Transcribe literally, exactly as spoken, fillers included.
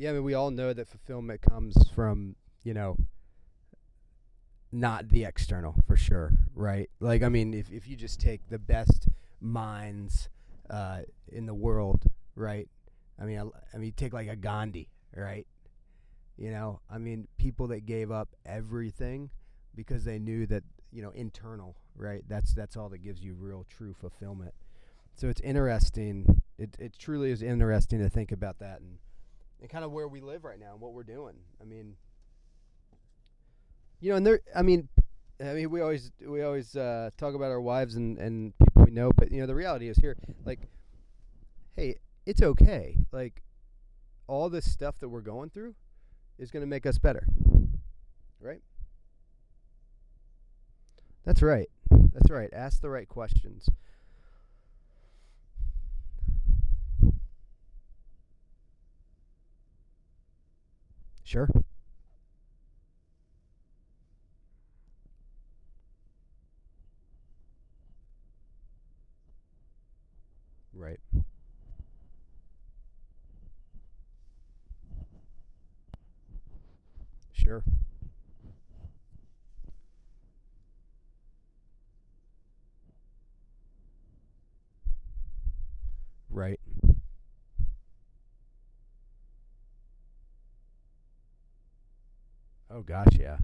Yeah, I mean, we all know that fulfillment comes from, you know, not the external for sure, right? Like, I mean, if, if you just take the best minds uh, in the world, right? I mean, I, I mean, take like a Gandhi, right? You know, I mean, people that gave up everything because they knew that, you know, internal, right? That's that's all that gives you real, true fulfillment. So it's interesting. It it truly is interesting to think about that and and kind of where we live right now and what we're doing. I mean, you know, and there. I mean, I mean, we always we always uh, talk about our wives and and people we know, but you know, the reality is here. Like, hey, it's okay. Like, all this stuff that we're going through is going to make us better, right? That's right. That's right. Ask the right questions. Sure. Right. Sure. Right. Oh gosh, yeah.